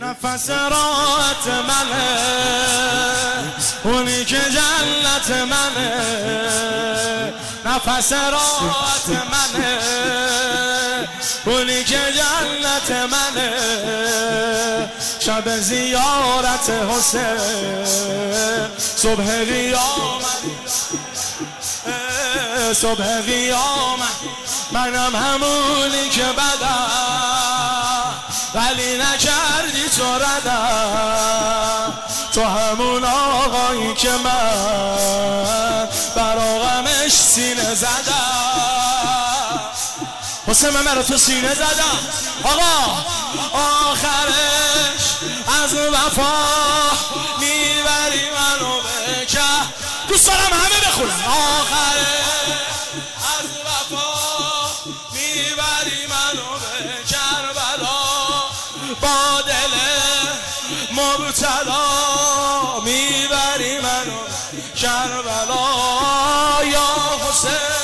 نفس راحت منه، اونی که جنت منه، نفس راحت منه، اونی که جنت منه. شب زیارت حسین، صبح قیامت، صبح قیامت. منم همونی که بدم، ولی نکردی تو ردم. تو همون آقایی که من بر آغمش سینه زدم، حسین من رو تو سینه زدم. آقا آخرش از وفا میبری منو به که، دوست دارم همه بخونم. آخرش از وفا میبری منو به کربلا، با دل مبتلا میبری منو کربلا. یا حسین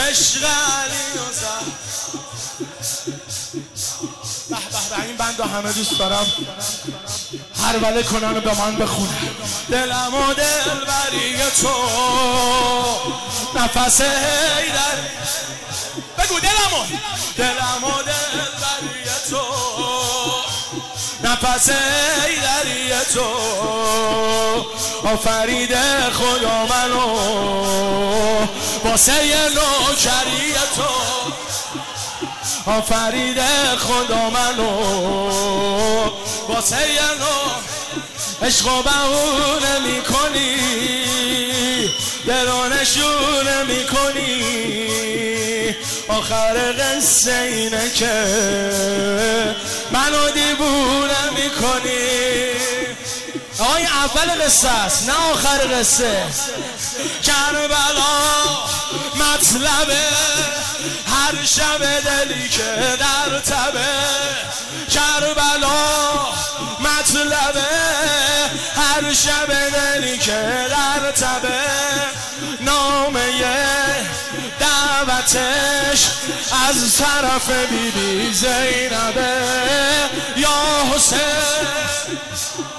عشق علی و زهرا، به به این بند و همه دوست دارم هر وله کنن به من بخونه. دلم و دل بری تو، نفس حیدر بگو. دلم و دل بری تو، نفس حیدری تو. آفرید خدا منو واسه نوکری تو، آفرید خدا منو واسه نو. عشق و بهونه میکنی، دلو نشونه میکنی. آخر قصه اینه که منو دیوونه میکنی. آقا این اول قصه است نه آخر قصه. کربلا مطلب هر شب دلی که در تبه، کربلا مطلب هر شب دلی که در تبه. نامه دعوتش از طرف بیبی زینبه. یا حسین